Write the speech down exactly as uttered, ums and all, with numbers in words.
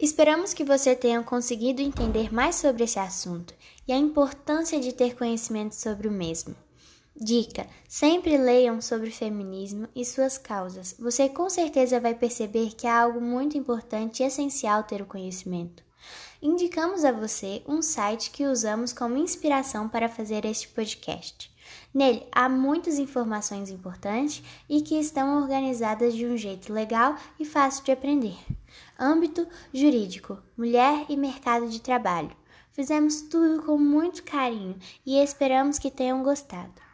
Esperamos que você tenha conseguido entender mais sobre esse assunto e a importância de ter conhecimento sobre o mesmo. Dica: sempre leiam sobre o feminismo e suas causas. Você com certeza vai perceber que há algo muito importante e essencial ter o conhecimento. Indicamos a você um site que usamos como inspiração para fazer este podcast. Nele há muitas informações importantes e que estão organizadas de um jeito legal e fácil de aprender. Âmbito jurídico, mulher e mercado de trabalho. Fizemos tudo com muito carinho e esperamos que tenham gostado.